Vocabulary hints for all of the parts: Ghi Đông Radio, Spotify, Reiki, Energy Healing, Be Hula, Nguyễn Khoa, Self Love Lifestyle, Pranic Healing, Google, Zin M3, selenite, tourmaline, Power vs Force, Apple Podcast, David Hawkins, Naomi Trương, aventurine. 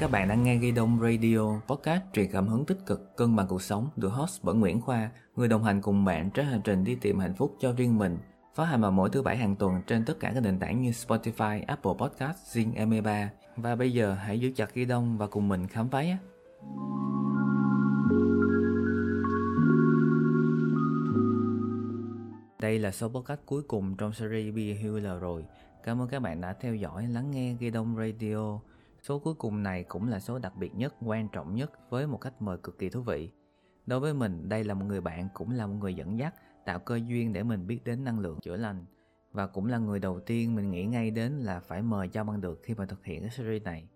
Các bạn đang nghe Ghi Đông Radio, podcast truyền cảm hứng tích cực, cân bằng cuộc sống, được host bởi Nguyễn Khoa, người đồng hành cùng bạn trên hành trình đi tìm hạnh phúc cho riêng mình. Phát hành vào mỗi thứ Bảy hàng tuần trên tất cả các nền tảng như Spotify, Apple Podcast, Zin M3. Và bây giờ hãy giữ chặt Ghi Đông và cùng mình khám phá nhé. Đây là số podcast cuối cùng trong series Be Hula rồi. Cảm ơn các bạn đã theo dõi, lắng nghe Ghi Đông Radio. Số cuối cùng này cũng là số đặc biệt nhất, quan trọng nhất với một khách mời cực kỳ thú vị. Đối với mình, đây là một người bạn, cũng là một người dẫn dắt, tạo cơ duyên để mình biết đến năng lượng chữa lành. Và cũng là người đầu tiên mình nghĩ ngay đến là phải mời cho bằng được khi mà thực hiện cái series này.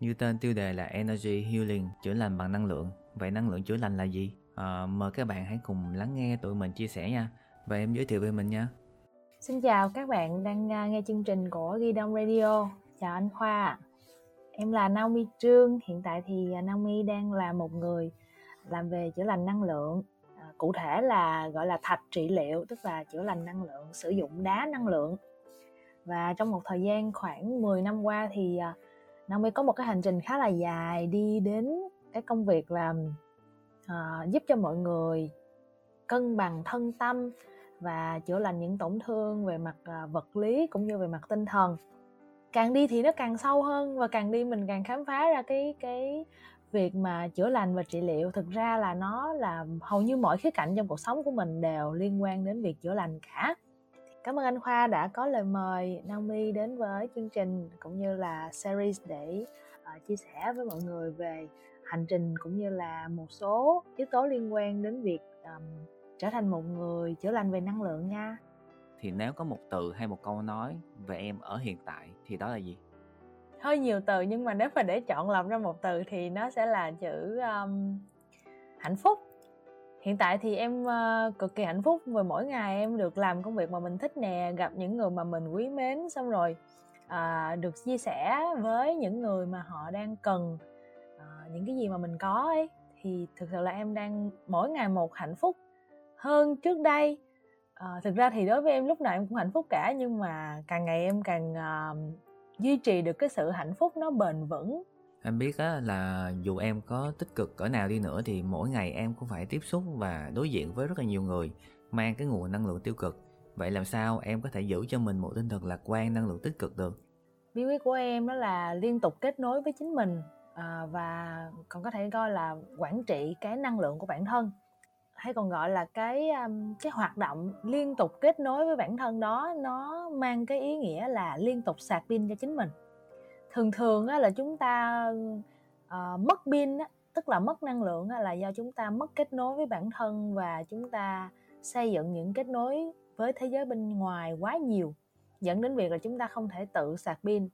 Như tên tiêu đề là Energy Healing, chữa lành bằng năng lượng. Vậy năng lượng chữa lành là gì? Mời các bạn hãy cùng lắng nghe tụi mình chia sẻ nha. Và em giới thiệu về mình nha. Xin chào các bạn đang nghe chương trình của Ghi Đông Radio. Chào anh Khoa. Em là Naomi Trương, hiện tại thì Naomi đang là một người làm về chữa lành năng lượng, cụ thể là gọi là thạch trị liệu, tức là chữa lành năng lượng, sử dụng đá năng lượng. Và trong một thời gian khoảng 10 năm qua thì Naomi có một cái hành trình khá là dài đi đến cái công việc là giúp cho mọi người cân bằng thân tâm và chữa lành những tổn thương về mặt vật lý cũng như về mặt tinh thần. Càng đi thì nó càng sâu hơn, và càng đi mình càng khám phá ra cái việc mà chữa lành và trị liệu thực ra là nó là hầu như mọi khía cạnh trong cuộc sống của mình đều liên quan đến việc chữa lành cả. Cảm ơn anh Khoa đã có lời mời Naomi đến với chương trình cũng như là series để chia sẻ với mọi người về hành trình cũng như là một số yếu tố liên quan đến việc trở thành một người chữa lành về năng lượng nha. Thì nếu có một từ hay một câu nói về em ở hiện tại thì đó là gì? Hơi nhiều từ, nhưng mà nếu mà để chọn lọc ra một từ thì nó sẽ là chữ hạnh phúc. Hiện tại thì em cực kỳ hạnh phúc vì mỗi ngày em được làm công việc mà mình thích nè, gặp những người mà mình quý mến, xong rồi được chia sẻ với những người mà họ đang cần những cái gì mà mình có ấy. Thì thực sự là em đang mỗi ngày một hạnh phúc hơn trước đây. Thực ra thì đối với em lúc nào em cũng hạnh phúc cả, nhưng mà càng ngày em càng duy trì được cái sự hạnh phúc nó bền vững. Em biết á, là dù em có tích cực cỡ nào đi nữa thì mỗi ngày em cũng phải tiếp xúc và đối diện với rất là nhiều người mang cái nguồn năng lượng tiêu cực. Vậy làm sao em có thể giữ cho mình một tinh thần lạc quan, năng lượng tích cực được? Bí quyết của em đó là liên tục kết nối với chính mình, và còn có thể coi là quản trị cái năng lượng của bản thân, hay còn gọi là cái hoạt động liên tục kết nối với bản thân đó. Nó mang cái ý nghĩa là liên tục sạc pin cho chính mình. Thường thường á, là chúng ta mất pin á, tức là mất năng lượng á, là do chúng ta mất kết nối với bản thân, và chúng ta xây dựng những kết nối với thế giới bên ngoài quá nhiều, dẫn đến việc là chúng ta không thể tự sạc pin.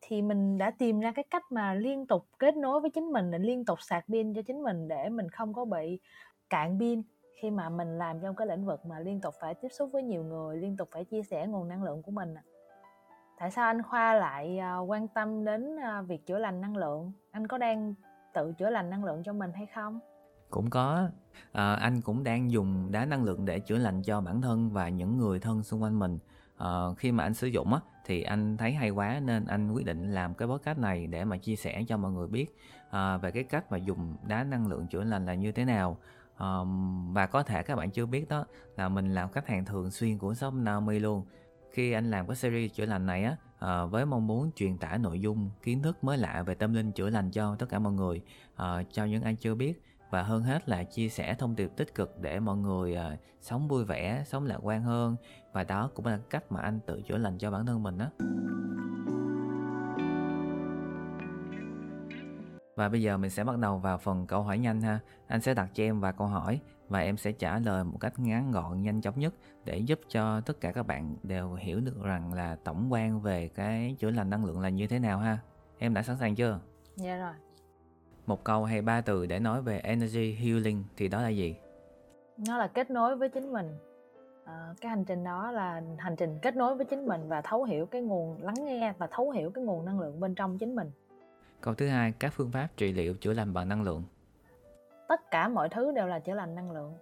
Thì mình đã tìm ra cái cách mà liên tục kết nối với chính mình, để liên tục sạc pin cho chính mình, để mình không có bị cạn pin khi mà mình làm trong cái lĩnh vực mà liên tục phải tiếp xúc với nhiều người, liên tục phải chia sẻ nguồn năng lượng của mình. Tại sao anh Khoa lại quan tâm đến việc chữa lành năng lượng? Anh có đang tự chữa lành năng lượng cho mình hay không? Cũng có, anh cũng đang dùng đá năng lượng để chữa lành cho bản thân và những người thân xung quanh mình. Khi mà anh sử dụng á, thì anh thấy hay quá nên anh quyết định làm cái podcast này để mà chia sẻ cho mọi người biết về cái cách mà dùng đá năng lượng chữa lành là như thế nào. Và có thể các bạn chưa biết đó là mình làm khách hàng thường xuyên của shop Naomi luôn. Khi anh làm cái series chữa lành này á, với mong muốn truyền tải nội dung, kiến thức mới lạ về tâm linh chữa lành cho tất cả mọi người, cho những ai chưa biết, và hơn hết là chia sẻ thông điệp tích cực để mọi người sống vui vẻ, sống lạc quan hơn. Và đó cũng là cách mà anh tự chữa lành cho bản thân mình á. Và bây giờ mình sẽ bắt đầu vào phần câu hỏi nhanh ha. Anh sẽ đặt cho em vài câu hỏi và em sẽ trả lời một cách ngắn gọn, nhanh chóng nhất để giúp cho tất cả các bạn đều hiểu được rằng là tổng quan về cái chữa lành năng lượng là như thế nào ha. Em đã sẵn sàng chưa? Dạ rồi. Một câu hay ba từ để nói về Energy Healing thì đó là gì? Nó là kết nối với chính mình. Cái hành trình đó là hành trình kết nối với chính mình và thấu hiểu cái nguồn, lắng nghe và thấu hiểu cái nguồn năng lượng bên trong chính mình. Câu thứ hai, các phương pháp trị liệu chữa lành bằng năng lượng. Tất cả mọi thứ đều là chữa lành năng lượng.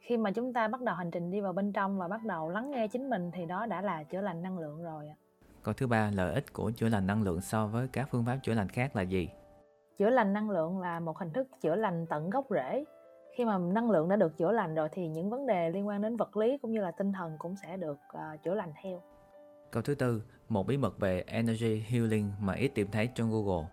Khi mà chúng ta bắt đầu hành trình đi vào bên trong và bắt đầu lắng nghe chính mình thì đó đã là chữa lành năng lượng rồi. Câu thứ ba, lợi ích của chữa lành năng lượng so với các phương pháp chữa lành khác là gì? Chữa lành năng lượng là một hình thức chữa lành tận gốc rễ. Khi mà năng lượng đã được chữa lành rồi thì những vấn đề liên quan đến vật lý cũng như là tinh thần cũng sẽ được chữa lành theo. Câu thứ tư, một bí mật về Energy Healing mà ít tìm thấy trong Google.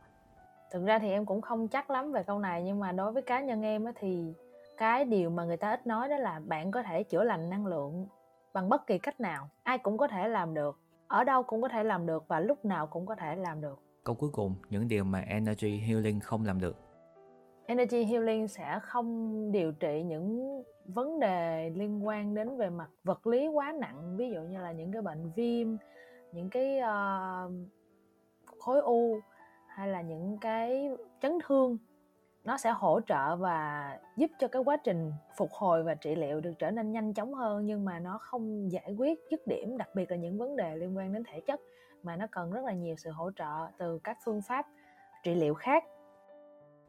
Thực ra thì em cũng không chắc lắm về câu này, nhưng mà đối với cá nhân em thì cái điều mà người ta ít nói đó là bạn có thể chữa lành năng lượng bằng bất kỳ cách nào. Ai cũng có thể làm được, ở đâu cũng có thể làm được và lúc nào cũng có thể làm được. Câu cuối cùng, những điều mà Energy Healing không làm được. Energy Healing sẽ không điều trị những vấn đề liên quan đến về mặt vật lý quá nặng. Ví dụ như là những cái bệnh viêm, những cái khối u hay là những cái chấn thương. Nó sẽ hỗ trợ và giúp cho cái quá trình phục hồi và trị liệu được trở nên nhanh chóng hơn, nhưng mà nó không giải quyết dứt điểm, đặc biệt là những vấn đề liên quan đến thể chất, mà nó cần rất là nhiều sự hỗ trợ từ các phương pháp trị liệu khác.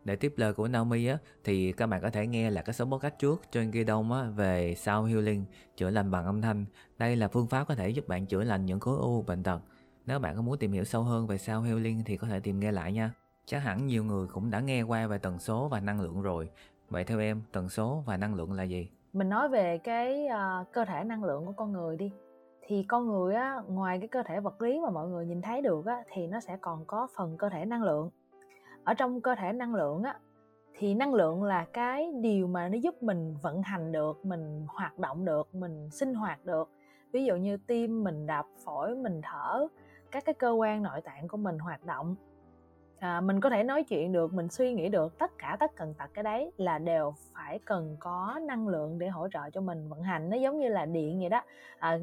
Để tiếp lời của Naomi thì các bạn có thể nghe là cái số podcast trước trên Ghi Đông về Self Healing, chữa lành bằng âm thanh. Đây là phương pháp có thể giúp bạn chữa lành những khối u, bệnh tật. Nếu bạn có muốn tìm hiểu sâu hơn về Self Healing thì có thể tìm nghe lại nha. Chắc hẳn nhiều người cũng đã nghe qua về tần số và năng lượng rồi. Vậy theo em, tần số và năng lượng là gì? Mình nói về cái cơ thể năng lượng của con người đi. Thì con người ngoài cái cơ thể vật lý mà mọi người nhìn thấy được thì nó sẽ còn có phần cơ thể năng lượng. Ở trong cơ thể năng lượng thì năng lượng là cái điều mà nó giúp mình vận hành được, mình hoạt động được, mình sinh hoạt được. Ví dụ như tim mình đập, phổi mình thở, các cái cơ quan nội tạng của mình hoạt động. Mình có thể nói chuyện được, mình suy nghĩ được, tất cả tất tần tật cái đấy là đều phải cần có năng lượng để hỗ trợ cho mình vận hành. Nó giống như là điện vậy đó.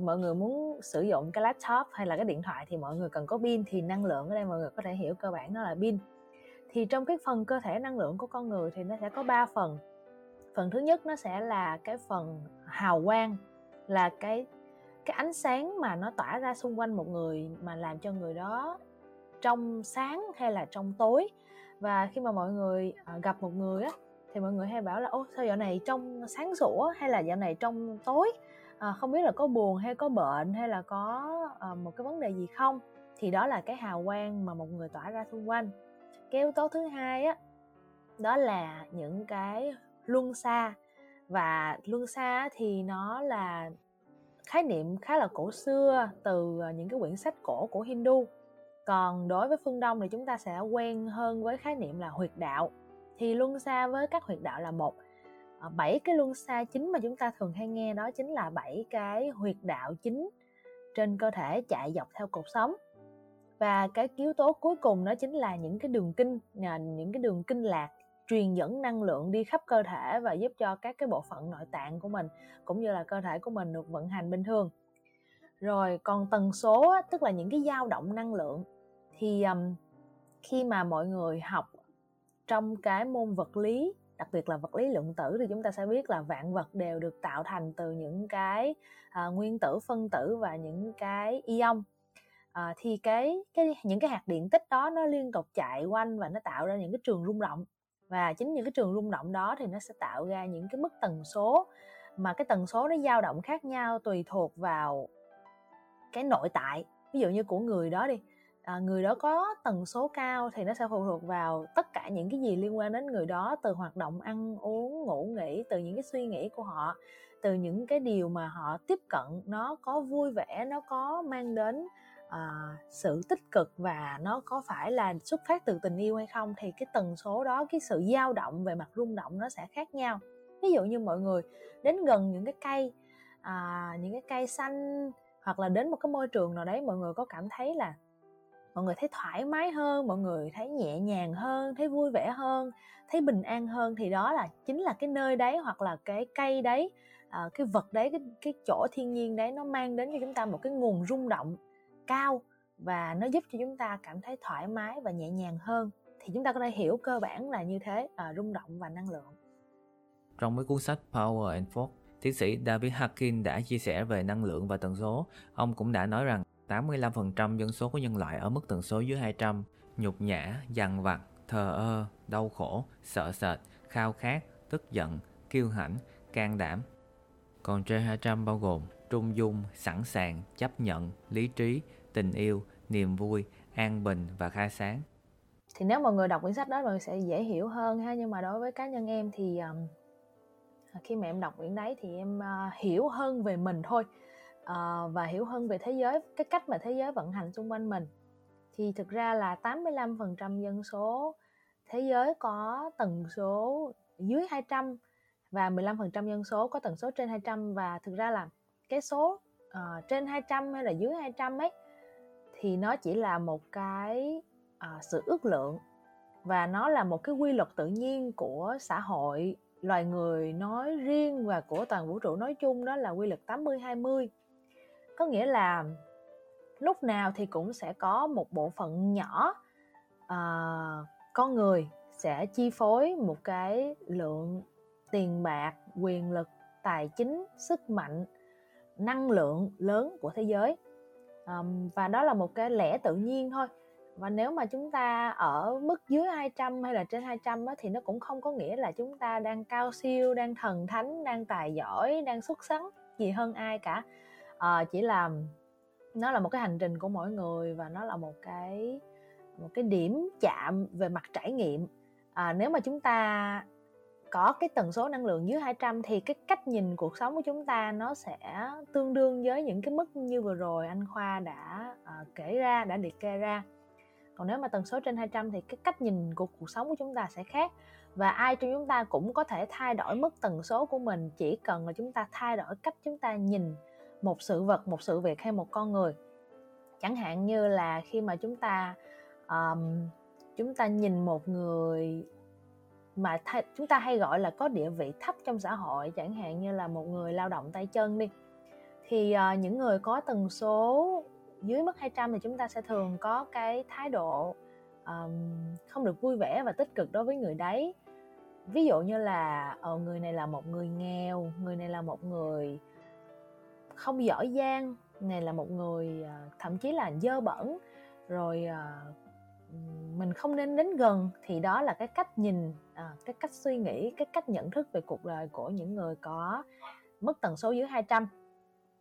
Mọi người muốn sử dụng cái laptop hay là cái điện thoại thì mọi người cần có pin, thì năng lượng ở đây mọi người có thể hiểu cơ bản nó là pin. Thì trong cái phần cơ thể năng lượng của con người thì nó sẽ có 3 phần. Phần thứ nhất nó sẽ là cái phần hào quang, là cái ánh sáng mà nó tỏa ra xung quanh một người mà làm cho người đó trong sáng hay là trong tối. Và khi mà mọi người gặp một người thì mọi người hay bảo là ô sao dạo này trông sáng sủa, hay là dạo này trông tối, không biết là có buồn hay có bệnh hay là có một cái vấn đề gì không. Thì đó là cái hào quang mà một người tỏa ra xung quanh. Cái yếu tố thứ hai đó là những cái luân xa. Và luân xa thì nó là khái niệm khá là cổ xưa, từ những cái quyển sách cổ của Hindu. Còn đối với phương Đông thì chúng ta sẽ quen hơn với khái niệm là huyệt đạo. Thì luân xa với các huyệt đạo là 7 cái luân xa chính mà chúng ta thường hay nghe, đó chính là 7 cái huyệt đạo chính trên cơ thể chạy dọc theo cột sống. Và cái yếu tố cuối cùng đó chính là những cái đường kinh, những cái đường kinh lạc truyền dẫn năng lượng đi khắp cơ thể và giúp cho các cái bộ phận nội tạng của mình cũng như là cơ thể của mình được vận hành bình thường. Rồi còn tần số tức là những cái dao động năng lượng. Thì khi mà mọi người học trong cái môn vật lý, đặc biệt là vật lý lượng tử, thì chúng ta sẽ biết là vạn vật đều được tạo thành từ những cái nguyên tử, phân tử và những cái ion. Thì những cái hạt điện tích đó nó liên tục chạy quanh và nó tạo ra những cái trường rung động. Và chính những cái trường rung động đó thì nó sẽ tạo ra những cái mức tần số, mà cái tần số nó dao động khác nhau tùy thuộc vào cái nội tại, ví dụ như của người đó đi. Người đó có tần số cao thì nó sẽ phụ thuộc vào tất cả những cái gì liên quan đến người đó, từ hoạt động ăn uống ngủ nghỉ, từ những cái suy nghĩ của họ, từ những cái điều mà họ tiếp cận, nó có vui vẻ, nó có mang đến sự tích cực và nó có phải là xuất phát từ tình yêu hay không. Thì cái tần số đó, cái sự dao động về mặt rung động nó sẽ khác nhau. Ví dụ như mọi người đến gần những cái cây, những cái cây xanh, hoặc là đến một cái môi trường nào đấy, mọi người có cảm thấy là mọi người thấy thoải mái hơn, mọi người thấy nhẹ nhàng hơn, thấy vui vẻ hơn, thấy bình an hơn. Thì đó là chính là cái nơi đấy, hoặc là cái cây đấy, cái vật đấy, cái chỗ thiên nhiên đấy, nó mang đến cho chúng ta một cái nguồn rung động cao và nó giúp cho chúng ta cảm thấy thoải mái và nhẹ nhàng hơn. Thì chúng ta có thể hiểu cơ bản là như thế, rung động và năng lượng. Trong cái cuốn sách Power and Force, tiến sĩ David Hawkins đã chia sẻ về năng lượng và tần số. Ông cũng đã nói rằng 85% dân số của nhân loại ở mức tần số dưới 200, nhục nhã, dằn vặt, thờ ơ, đau khổ, sợ sệt, khao khát, tức giận, kiêu hãnh, can đảm. Còn trên 200 bao gồm trung dung, sẵn sàng, chấp nhận, lý trí, tình yêu, niềm vui, an bình và khai sáng. Thì nếu mọi người đọc quyển sách đó mọi người sẽ dễ hiểu hơn ha. Nhưng mà đối với cá nhân em thì khi mà em đọc quyển đấy thì em hiểu hơn về mình thôi, và hiểu hơn về thế giới, cái cách mà thế giới vận hành xung quanh mình. Thì thực ra là 85% dân số thế giới có tần số dưới 200 và 15% dân số có tần số trên 200. Và thực ra là cái số trên 200 hay là dưới 200 ấy thì nó chỉ là một cái sự ước lượng, và nó là một cái quy luật tự nhiên của xã hội, loài người nói riêng và của toàn vũ trụ nói chung. Đó là quy luật 80-20. Có nghĩa là lúc nào thì cũng sẽ có một bộ phận nhỏ con người sẽ chi phối một cái lượng tiền bạc, quyền lực, tài chính, sức mạnh, năng lượng lớn của thế giới. Và đó là một cái lẽ tự nhiên thôi. Và nếu mà chúng ta ở mức dưới 200 hay là trên 200 đó, thì nó cũng không có nghĩa là chúng ta đang cao siêu, đang thần thánh, đang tài giỏi, đang xuất sắc gì hơn ai cả. Chỉ là nó là một cái hành trình của mỗi người, và nó là một cái điểm chạm về mặt trải nghiệm. Nếu mà chúng ta có cái tần số năng lượng dưới 200 thì cái cách nhìn cuộc sống của chúng ta nó sẽ tương đương với những cái mức như vừa rồi anh Khoa đã kể ra, đã liệt kê ra. Còn nếu mà tần số trên 200 thì cái cách nhìn của cuộc sống của chúng ta sẽ khác. Và ai trong chúng ta cũng có thể thay đổi mức tần số của mình, chỉ cần là chúng ta thay đổi cách chúng ta nhìn một sự vật, một sự việc hay một con người. Chẳng hạn như là khi mà chúng ta nhìn một người mà chúng ta hay gọi là có địa vị thấp trong xã hội, chẳng hạn như là một người lao động tay chân đi, thì những người có tần số dưới mức 200 thì chúng ta sẽ thường có cái thái độ không được vui vẻ và tích cực đối với người đấy. Ví dụ như là người này là một người nghèo, người này là một người không giỏi giang, này là một người thậm chí là dơ bẩn, rồi mình không nên đến gần. Thì đó là cái cách nhìn, cái cách suy nghĩ, cái cách nhận thức về cuộc đời của những người có mức tần số dưới 200.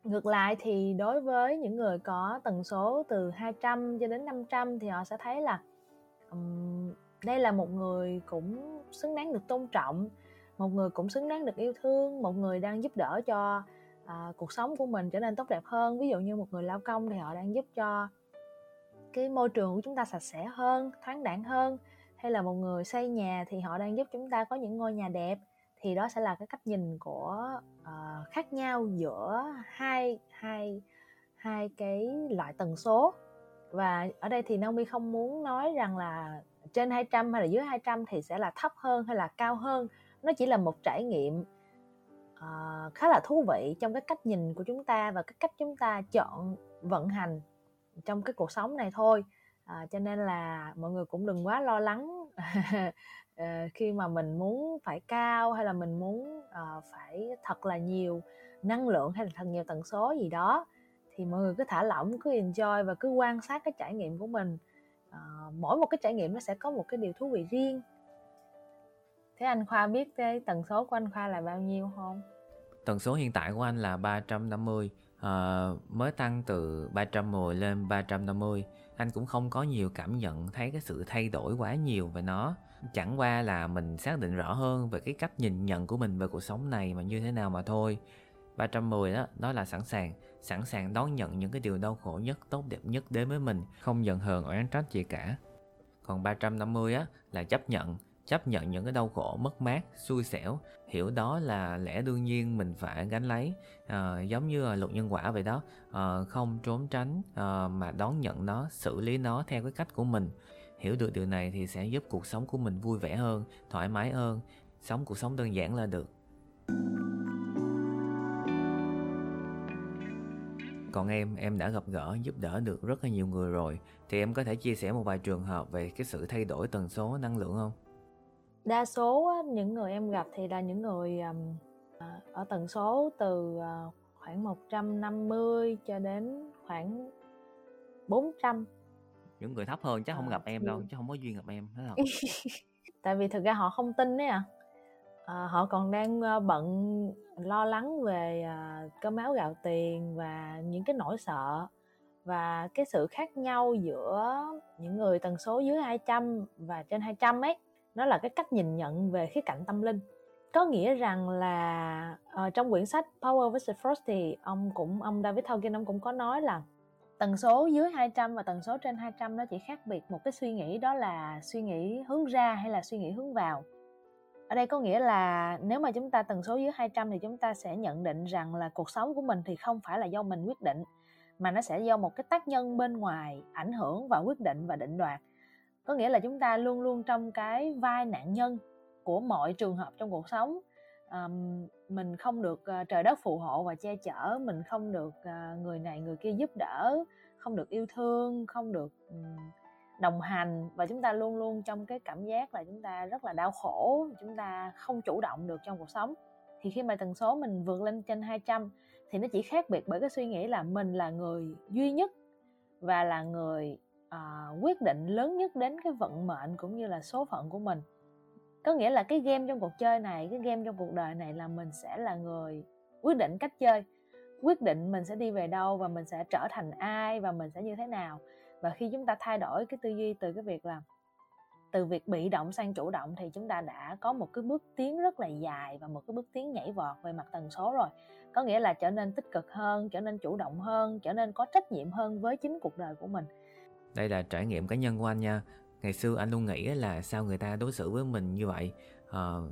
Ngược lại thì đối với những người có tần số từ 200 cho đến 500 thì họ sẽ thấy là đây là một người cũng xứng đáng được tôn trọng, một người cũng xứng đáng được yêu thương, một người đang giúp đỡ cho cuộc sống của mình trở nên tốt đẹp hơn. Ví dụ như một người lao công thì họ đang giúp cho cái môi trường của chúng ta sạch sẽ hơn, thoáng đãng hơn. Hay là một người xây nhà thì họ đang giúp chúng ta có những ngôi nhà đẹp. Thì đó sẽ là cái cách nhìn của khác nhau giữa hai cái loại tần số. Và ở đây thì Naomi không muốn nói rằng là trên 200 hay là dưới 200 thì sẽ là thấp hơn hay là cao hơn. Nó chỉ là một trải nghiệm khá là thú vị trong cái cách nhìn của chúng ta và cái cách chúng ta chọn vận hành trong cái cuộc sống này thôi. Cho nên là mọi người cũng đừng quá lo lắng khi mà mình muốn phải cao hay là mình muốn phải thật là nhiều năng lượng hay là thật nhiều tần số gì đó. Thì mọi người cứ thả lỏng, cứ enjoy và cứ quan sát cái trải nghiệm của mình. Mỗi một cái trải nghiệm nó sẽ có một cái điều thú vị riêng. Thế anh Khoa biết cái tần số của anh Khoa là bao nhiêu không? Tần số hiện tại của anh là 350, mới tăng từ 310 lên 350. Anh cũng không có nhiều cảm nhận thấy cái sự thay đổi quá nhiều về nó. Chẳng qua là mình xác định rõ hơn về cái cách nhìn nhận của mình về cuộc sống này mà như thế nào mà thôi. 310 đó là sẵn sàng đón nhận những cái điều đau khổ nhất, tốt đẹp nhất đến với mình, không giận hờn oán trách gì cả. Còn 350 là chấp nhận những cái đau khổ, mất mát, xui xẻo, hiểu đó là lẽ đương nhiên mình phải gánh lấy, giống như là luật nhân quả vậy đó, không trốn tránh mà đón nhận nó, xử lý nó theo cái cách của mình. Hiểu được điều này thì sẽ giúp cuộc sống của mình vui vẻ hơn, thoải mái hơn, sống cuộc sống đơn giản là được. Còn em đã gặp gỡ, giúp đỡ được rất là nhiều người rồi, thì em có thể chia sẻ một vài trường hợp về cái sự thay đổi tần số năng lượng không? Đa số những người em gặp thì là những người ở tần số từ khoảng 150 cho đến khoảng 400. Những người thấp hơn chắc không gặp em đâu, chứ không có duyên gặp em. Tại vì thực ra họ không tin đấy ạ. Họ còn đang bận lo lắng về cơm áo gạo tiền và những cái nỗi sợ. Và cái sự khác nhau giữa những người tần số dưới 200 và trên 200 ấy, nó là cái cách nhìn nhận về khía cạnh tâm linh. Có nghĩa rằng là trong quyển sách Power vs Force thì ông David Hawkins ông cũng có nói là tần số dưới 200 và tần số trên 200 nó chỉ khác biệt một cái suy nghĩ, đó là suy nghĩ hướng ra hay là suy nghĩ hướng vào. Ở đây có nghĩa là nếu mà chúng ta tần số dưới 200 thì chúng ta sẽ nhận định rằng là cuộc sống của mình thì không phải là do mình quyết định, mà nó sẽ do một cái tác nhân bên ngoài ảnh hưởng và quyết định và định đoạt. Có nghĩa là chúng ta luôn luôn trong cái vai nạn nhân của mọi trường hợp trong cuộc sống. Mình không được trời đất phù hộ và che chở, mình không được người này người kia giúp đỡ, không được yêu thương, không được đồng hành, và chúng ta luôn luôn trong cái cảm giác là chúng ta rất là đau khổ, chúng ta không chủ động được trong cuộc sống. Thì khi mà tần số mình vượt lên trên 200 thì nó chỉ khác biệt bởi cái suy nghĩ là mình là người duy nhất và là người quyết định lớn nhất đến cái vận mệnh cũng như là số phận của mình. Có nghĩa là cái game trong cuộc chơi này, cái game trong cuộc đời này là mình sẽ là người quyết định cách chơi, quyết định mình sẽ đi về đâu và mình sẽ trở thành ai và mình sẽ như thế nào. Và khi chúng ta thay đổi cái tư duy từ cái việc là từ việc bị động sang chủ động thì chúng ta đã có một cái bước tiến rất là dài và một cái bước tiến nhảy vọt về mặt tần số rồi. Có nghĩa là trở nên tích cực hơn, trở nên chủ động hơn, trở nên có trách nhiệm hơn với chính cuộc đời của mình. Đây là trải nghiệm cá nhân của anh nha. Ngày xưa anh luôn nghĩ là sao người ta đối xử với mình như vậy,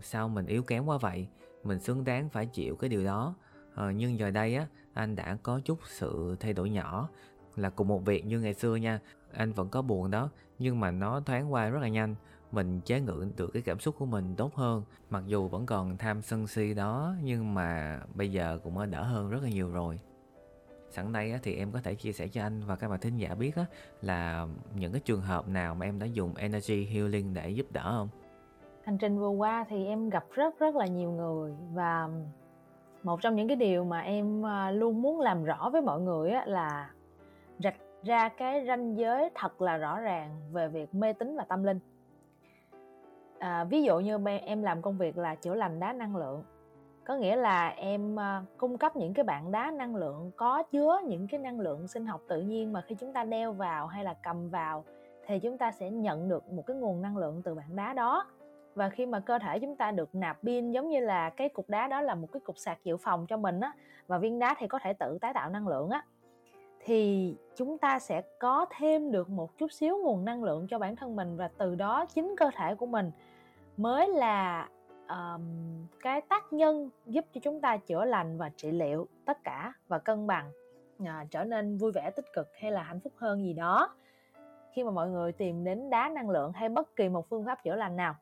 sao mình yếu kém quá vậy, mình xứng đáng phải chịu cái điều đó. Nhưng giờ đây á, anh đã có chút sự thay đổi nhỏ. Là cùng một việc như ngày xưa nha, anh vẫn có buồn đó, nhưng mà nó thoáng qua rất là nhanh. Mình chế ngự được cái cảm xúc của mình tốt hơn. Mặc dù vẫn còn tham sân si đó, nhưng mà bây giờ cũng đỡ hơn rất là nhiều rồi. Sẵn đây thì em có thể chia sẻ cho anh và các bạn thính giả biết là những cái trường hợp nào mà em đã dùng Energy Healing để giúp đỡ không? Hành trình vừa qua thì em gặp rất là nhiều người, và một trong những cái điều mà em luôn muốn làm rõ với mọi người là rạch ra cái ranh giới thật là rõ ràng về việc mê tín và tâm linh. Ví dụ như em làm công việc là chữa lành đá năng lượng, có nghĩa là em cung cấp những cái bảng đá năng lượng có chứa những cái năng lượng sinh học tự nhiên mà khi chúng ta đeo vào hay là cầm vào thì chúng ta sẽ nhận được một cái nguồn năng lượng từ bảng đá đó. Và khi mà cơ thể chúng ta được nạp pin, giống như là cái cục đá đó là một cái cục sạc dự phòng cho mình á, và viên đá thì có thể tự tái tạo năng lượng á, thì chúng ta sẽ có thêm được một chút xíu nguồn năng lượng cho bản thân mình, và từ đó chính cơ thể của mình mới là cái tác nhân giúp cho chúng ta chữa lành và trị liệu tất cả và cân bằng, trở nên vui vẻ, tích cực hay là hạnh phúc hơn gì đó. Khi mà mọi người tìm đến đá năng lượng hay bất kỳ một phương pháp chữa lành nào,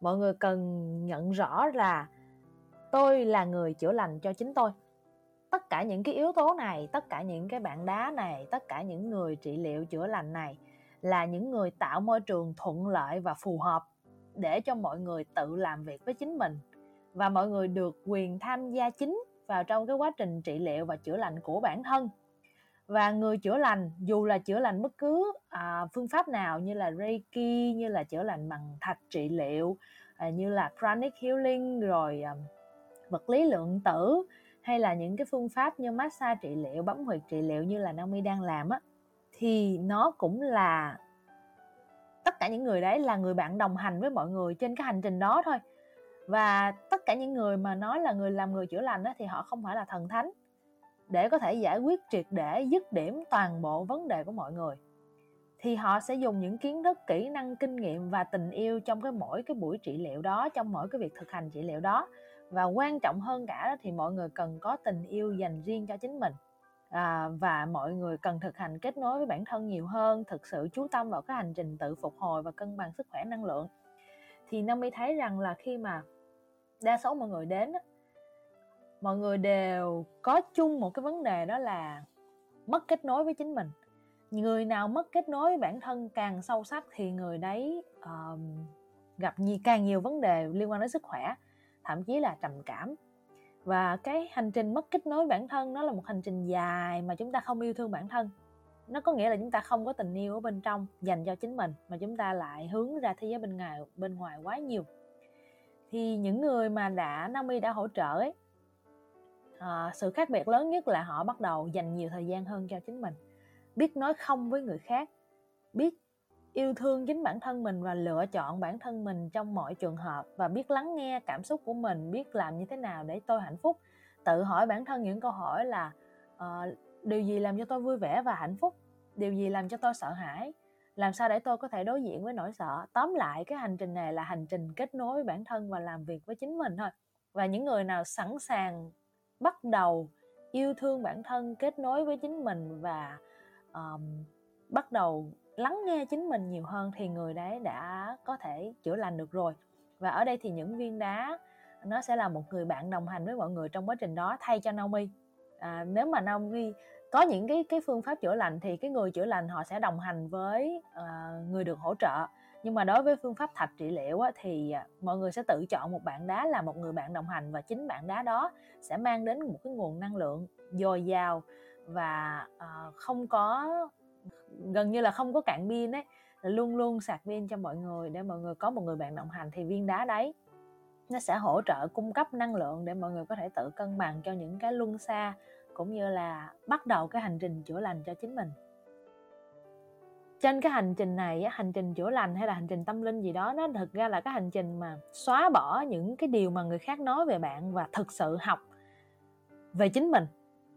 mọi người cần nhận rõ là tôi là người chữa lành cho chính tôi. Tất cả những cái yếu tố này, tất cả những cái bảng đá này, tất cả những người trị liệu chữa lành này là những người tạo môi trường thuận lợi và phù hợp để cho mọi người tự làm việc với chính mình, và mọi người được quyền tham gia chính vào trong cái quá trình trị liệu và chữa lành của bản thân. Và người chữa lành, dù là chữa lành bất cứ phương pháp nào, như là Reiki, như là chữa lành bằng thạch trị liệu, như là Pranic Healing, rồi vật lý lượng tử, hay là những cái phương pháp như massage trị liệu, bấm huyệt trị liệu như là Naomi đang làm á, thì nó cũng là tất cả những người đấy là người bạn đồng hành với mọi người trên cái hành trình đó thôi. Và tất cả những người mà nói là người làm người chữa lành á, thì họ không phải là thần thánh để có thể giải quyết triệt để dứt điểm toàn bộ vấn đề của mọi người, thì họ sẽ dùng những kiến thức, kỹ năng, kinh nghiệm và tình yêu trong cái mỗi cái buổi trị liệu đó, trong mỗi cái việc thực hành trị liệu đó. Và quan trọng hơn cả đó, thì mọi người cần có tình yêu dành riêng cho chính mình, và mọi người cần thực hành kết nối với bản thân nhiều hơn, thực sự chú tâm vào cái hành trình tự phục hồi và cân bằng sức khỏe năng lượng. Thì Naomi thấy rằng là khi mà đa số mọi người đến, mọi người đều có chung một cái vấn đề, đó là mất kết nối với chính mình. Người nào mất kết nối với bản thân càng sâu sắc thì người đấy gặp càng nhiều vấn đề liên quan đến sức khỏe, thậm chí là trầm cảm. Và cái hành trình mất kết nối bản thân nó là một hành trình dài mà chúng ta không yêu thương bản thân. Nó có nghĩa là chúng ta không có tình yêu ở bên trong dành cho chính mình, mà chúng ta lại hướng ra thế giới bên ngoài quá nhiều. Thì những người mà Naomi đã hỗ trợ ấy, sự khác biệt lớn nhất là họ bắt đầu dành nhiều thời gian hơn cho chính mình. biết nói không với người khác, biết yêu thương chính bản thân mình và lựa chọn bản thân mình trong mọi trường hợp, và biết lắng nghe cảm xúc của mình, biết làm như thế nào để tôi hạnh phúc. Tự hỏi bản thân những câu hỏi là điều gì làm cho tôi vui vẻ và hạnh phúc, điều gì làm cho tôi sợ hãi, làm sao để tôi có thể đối diện với nỗi sợ. Tóm lại, cái hành trình này là hành trình kết nối với bản thân và làm việc với chính mình thôi. Và những người nào sẵn sàng bắt đầu yêu thương bản thân, kết nối với chính mình và bắt đầu lắng nghe chính mình nhiều hơn thì người đấy đã có thể chữa lành được rồi. Và ở đây thì những viên đá nó sẽ là một người bạn đồng hành với mọi người trong quá trình đó thay cho Naomi. Nếu mà Naomi có những cái phương pháp chữa lành thì cái người chữa lành họ sẽ đồng hành với người được hỗ trợ. Nhưng mà đối với phương pháp thạch trị liệu á, thì mọi người sẽ tự chọn một bạn đá là một người bạn đồng hành, và chính bạn đá đó sẽ mang đến một cái nguồn năng lượng dồi dào và không có, gần như là không có cạn pin ấy, luôn luôn sạc pin cho mọi người để mọi người có một người bạn đồng hành. Thì viên đá đấy nó sẽ hỗ trợ cung cấp năng lượng để mọi người có thể tự cân bằng cho những cái luân xa cũng như là bắt đầu cái hành trình chữa lành cho chính mình. Trên cái hành trình này, hành trình chữa lành hay là hành trình tâm linh gì đó, nó thực ra là cái hành trình mà xóa bỏ những cái điều mà người khác nói về bạn và thực sự học về chính mình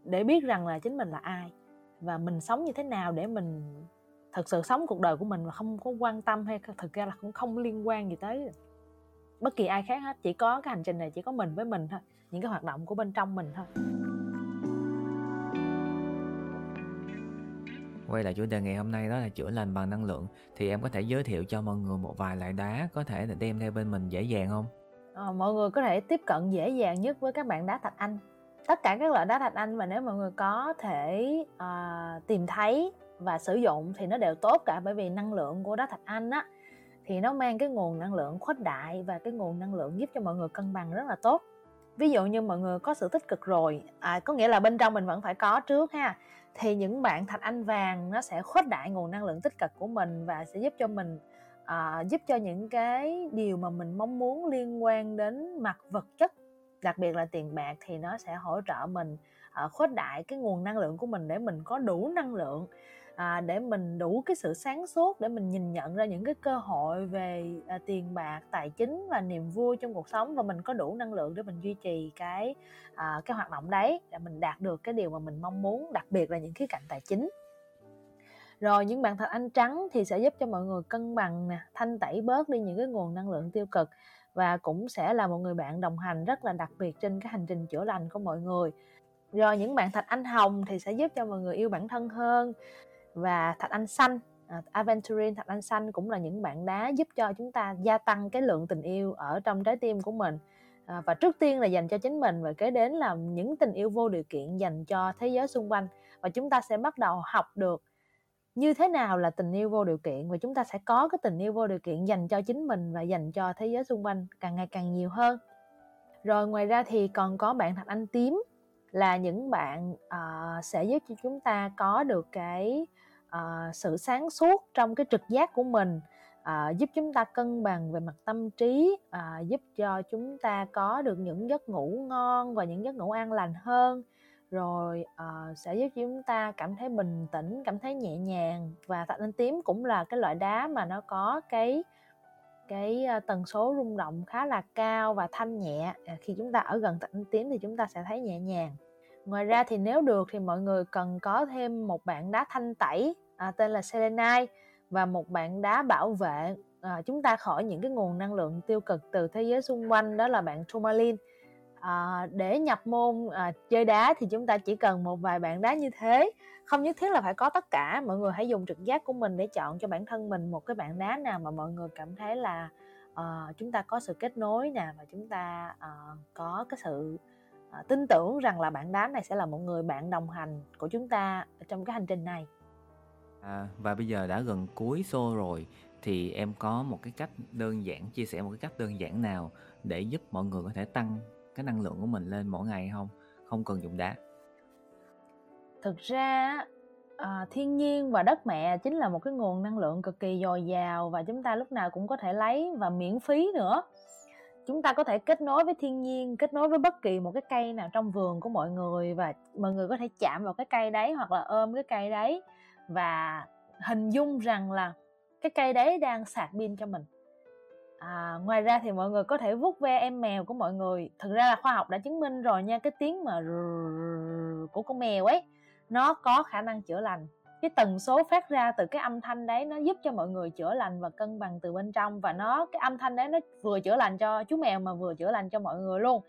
để biết rằng là chính mình là ai và mình sống như thế nào để mình thực sự sống cuộc đời của mình và không có quan tâm hay thực ra là cũng không liên quan gì tới bất kỳ ai khác hết. Chỉ có cái hành trình này chỉ có mình với mình thôi, những cái hoạt động của bên trong mình thôi. Quay lại chủ đề ngày hôm nay, đó là chữa lành bằng năng lượng, thì em có thể giới thiệu cho mọi người một vài loại đá có thể đem theo bên mình dễ dàng không? Mọi người có thể tiếp cận dễ dàng nhất với các bạn đá thạch anh, tất cả các loại đá thạch anh, và nếu mọi người có thể tìm thấy và sử dụng thì nó đều tốt cả, bởi vì năng lượng của đá thạch anh á thì nó mang cái nguồn năng lượng khuếch đại và cái nguồn năng lượng giúp cho mọi người cân bằng rất là tốt. Ví dụ như mọi người có sự tích cực rồi, có nghĩa là bên trong mình vẫn phải có trước ha, thì những bạn thạch anh vàng nó sẽ khuếch đại nguồn năng lượng tích cực của mình và sẽ giúp cho mình giúp cho những cái điều mà mình mong muốn liên quan đến mặt vật chất, đặc biệt là tiền bạc, thì nó sẽ hỗ trợ mình khuếch đại cái nguồn năng lượng của mình để mình có đủ năng lượng, để mình đủ cái sự sáng suốt để mình nhìn nhận ra những cái cơ hội về tiền bạc, tài chính và niềm vui trong cuộc sống, và mình có đủ năng lượng để mình duy trì cái hoạt động đấy để mình đạt được cái điều mà mình mong muốn, đặc biệt là những khía cạnh tài chính. Rồi những bạn thạch anh trắng thì sẽ giúp cho mọi người cân bằng nè, thanh tẩy bớt đi những cái nguồn năng lượng tiêu cực, và cũng sẽ là một người bạn đồng hành rất là đặc biệt trên cái hành trình chữa lành của mọi người. Rồi những bạn thạch anh hồng thì sẽ giúp cho mọi người yêu bản thân hơn, và thạch anh xanh, aventurine, thạch anh xanh cũng là những bạn đá giúp cho chúng ta gia tăng cái lượng tình yêu ở trong trái tim của mình, và trước tiên là dành cho chính mình và kế đến là những tình yêu vô điều kiện dành cho thế giới xung quanh. Và chúng ta sẽ bắt đầu học được như thế nào là tình yêu vô điều kiện, và chúng ta sẽ có cái tình yêu vô điều kiện dành cho chính mình và dành cho thế giới xung quanh càng ngày càng nhiều hơn. Rồi ngoài ra thì còn có bạn thạch anh tím, là những bạn sẽ giúp cho chúng ta có được cái sự sáng suốt trong cái trực giác của mình, giúp chúng ta cân bằng về mặt tâm trí, giúp cho chúng ta có được những giấc ngủ ngon và những giấc ngủ an lành hơn. Rồi sẽ giúp chúng ta cảm thấy bình tĩnh, cảm thấy nhẹ nhàng. Và thạch anh tím cũng là cái loại đá mà nó có cái tần số rung động khá là cao và thanh nhẹ. Khi chúng ta ở gần thạch anh tím thì chúng ta sẽ thấy nhẹ nhàng. Ngoài ra thì nếu được thì mọi người cần có thêm một bạn đá thanh tẩy tên là selenite, và một bạn đá bảo vệ chúng ta khỏi những cái nguồn năng lượng tiêu cực từ thế giới xung quanh, đó là bạn tourmaline. Để nhập môn chơi đá thì chúng ta chỉ cần một vài bạn đá như thế, không nhất thiết là phải có tất cả. Mọi người hãy dùng trực giác của mình để chọn cho bản thân mình một cái bạn đá nào mà mọi người cảm thấy là chúng ta có sự kết nối nè, và chúng ta có cái sự tin tưởng rằng là bạn đá này sẽ là một người bạn đồng hành của chúng ta trong cái hành trình này. Và bây giờ đã gần cuối show rồi thì em có một cái cách đơn giản, chia sẻ một cái cách đơn giản nào để giúp mọi người có thể tăng cái năng lượng của mình lên mỗi ngày không? Không cần dùng đá. Thực ra thiên nhiên và đất mẹ chính là một cái nguồn năng lượng cực kỳ dồi dào, và chúng ta lúc nào cũng có thể lấy và miễn phí nữa. Chúng ta có thể kết nối với thiên nhiên, kết nối với bất kỳ một cái cây nào trong vườn của mọi người, và mọi người có thể chạm vào cái cây đấy hoặc là ôm cái cây đấy và hình dung rằng là cái cây đấy đang sạc pin cho mình. Ngoài ra thì mọi người có thể vuốt ve em mèo của mọi người. Thực ra là khoa học đã chứng minh rồi nha, cái tiếng mà của con mèo ấy nó có khả năng chữa lành. Cái tần số phát ra từ cái âm thanh đấy nó giúp cho mọi người chữa lành và cân bằng từ bên trong, và nó cái âm thanh đấy nó vừa chữa lành cho chú mèo mà vừa chữa lành cho mọi người luôn.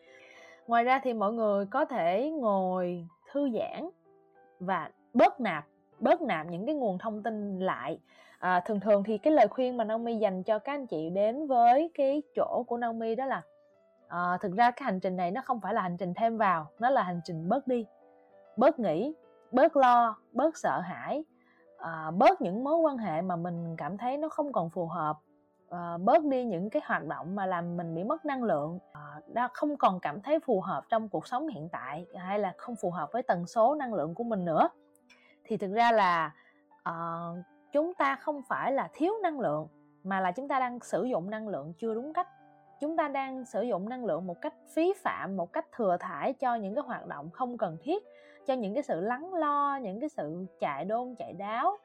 Ngoài ra thì mọi người có thể ngồi thư giãn và bớt nạp những cái nguồn thông tin lại. Thường thường thì cái lời khuyên mà Naomi dành cho các anh chị đến với cái chỗ của Naomi đó là thực ra cái hành trình này nó không phải là hành trình thêm vào, nó là hành trình bớt đi, bớt nghĩ, bớt lo, bớt sợ hãi, bớt những mối quan hệ mà mình cảm thấy nó không còn phù hợp, bớt đi những cái hoạt động mà làm mình bị mất năng lượng, đã không còn cảm thấy phù hợp trong cuộc sống hiện tại hay là không phù hợp với tần số năng lượng của mình nữa. Thì thực ra là chúng ta không phải là thiếu năng lượng, mà là chúng ta đang sử dụng năng lượng chưa đúng cách. Chúng ta đang sử dụng năng lượng một cách phí phạm, một cách thừa thải cho những cái hoạt động không cần thiết, cho những cái sự lắng lo, những cái sự chạy đôn chạy đáo,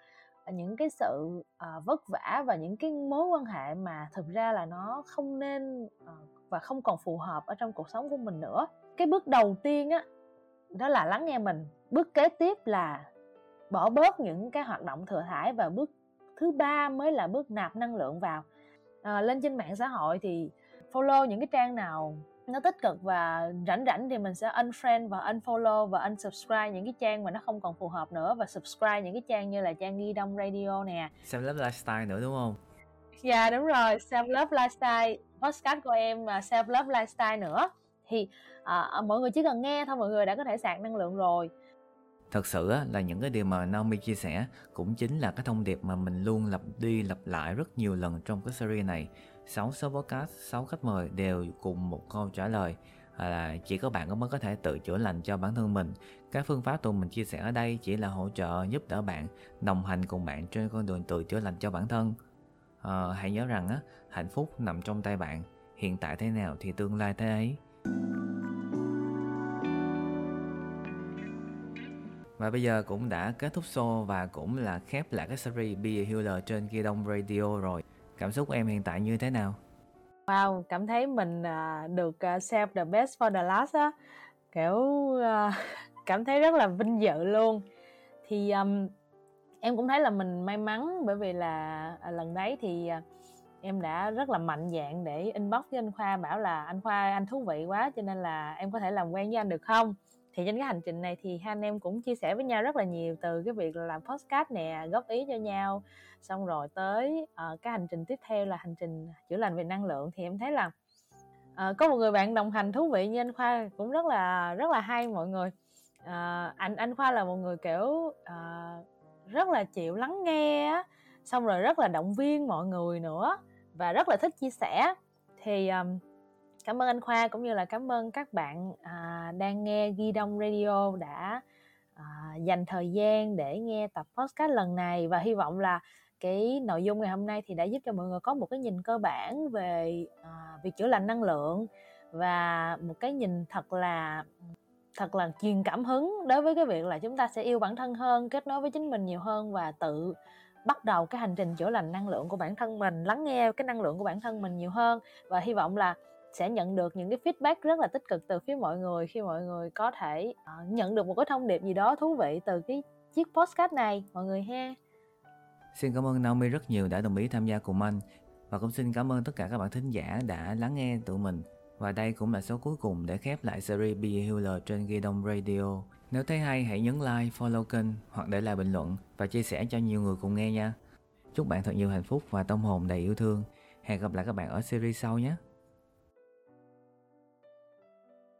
những cái sự vất vả và những cái mối quan hệ mà thực ra là nó không nên và không còn phù hợp ở trong cuộc sống của mình nữa. Cái bước đầu tiên đó là lắng nghe mình. Bước kế tiếp là bỏ bớt những cái hoạt động thừa thải, và bước thứ ba mới là bước nạp năng lượng vào. Lên trên mạng xã hội thì follow những cái trang nào nó tích cực và rảnh thì mình sẽ unfriend và unfollow và unsubscribe những cái trang mà nó không còn phù hợp nữa, và subscribe những cái trang như là trang Ghi Đông Radio nè, Self Love Lifestyle nữa, đúng không? Dạ yeah, đúng rồi, Self Love Lifestyle podcast của em, Self Love Lifestyle nữa. Thì mọi người chỉ cần nghe thôi, mọi người đã có thể sạc năng lượng rồi. Thật sự là những cái điều mà Naomi chia sẻ cũng chính là cái thông điệp mà mình luôn lặp đi lặp lại rất nhiều lần trong cái series này. 6 số podcast, 6 khách mời đều cùng một câu trả lời là chỉ có bạn mới có thể tự chữa lành cho bản thân mình. Các phương pháp tụi mình chia sẻ ở đây chỉ là hỗ trợ giúp đỡ bạn, đồng hành cùng bạn trên con đường tự chữa lành cho bản thân. Hãy nhớ rằng hạnh phúc nằm trong tay bạn, hiện tại thế nào thì tương lai thế ấy. Và bây giờ cũng đã kết thúc show và cũng là khép lại cái series Be Hula trên Ghi Đông Radio rồi. Cảm xúc của em hiện tại như thế nào? Wow, cảm thấy mình được save the best for the last á. Cảm thấy rất là vinh dự luôn. Thì em cũng thấy là mình may mắn, bởi vì là lần đấy thì em đã rất là mạnh dạn để inbox với anh Khoa, bảo là anh Khoa anh thú vị quá, cho nên là em có thể làm quen với anh được không? Thì trên cái hành trình này thì hai anh em cũng chia sẻ với nhau rất là nhiều, từ cái việc làm podcast nè, góp ý cho nhau, xong rồi tới cái hành trình tiếp theo là hành trình chữa lành về năng lượng. Thì em thấy là có một người bạn đồng hành thú vị như anh Khoa cũng rất là hay mọi người. Anh Khoa là một người rất là chịu lắng nghe, xong rồi rất là động viên mọi người nữa, và rất là thích chia sẻ. Thì cảm ơn anh Khoa, cũng như là cảm ơn các bạn đang nghe Ghi Đông Radio đã dành thời gian để nghe tập podcast lần này. Và hy vọng là cái nội dung ngày hôm nay thì đã giúp cho mọi người có một cái nhìn cơ bản về việc chữa lành năng lượng, và một cái nhìn thật là truyền cảm hứng đối với cái việc là chúng ta sẽ yêu bản thân hơn, kết nối với chính mình nhiều hơn, và tự bắt đầu cái hành trình chữa lành năng lượng của bản thân mình, lắng nghe cái năng lượng của bản thân mình nhiều hơn. Và hy vọng là sẽ nhận được những cái feedback rất là tích cực từ phía mọi người, khi mọi người có thể nhận được một cái thông điệp gì đó thú vị từ cái chiếc podcast này mọi người ha. Xin cảm ơn Naomi rất nhiều đã đồng ý tham gia cùng anh, và cũng xin cảm ơn tất cả các bạn thính giả đã lắng nghe tụi mình. Và đây cũng là số cuối cùng để khép lại series Be Healer trên Ghi Đông Radio. Nếu thấy hay hãy nhấn like, follow kênh hoặc để lại bình luận và chia sẻ cho nhiều người cùng nghe nha. Chúc bạn thật nhiều hạnh phúc và tâm hồn đầy yêu thương. Hẹn gặp lại các bạn ở series sau nhé.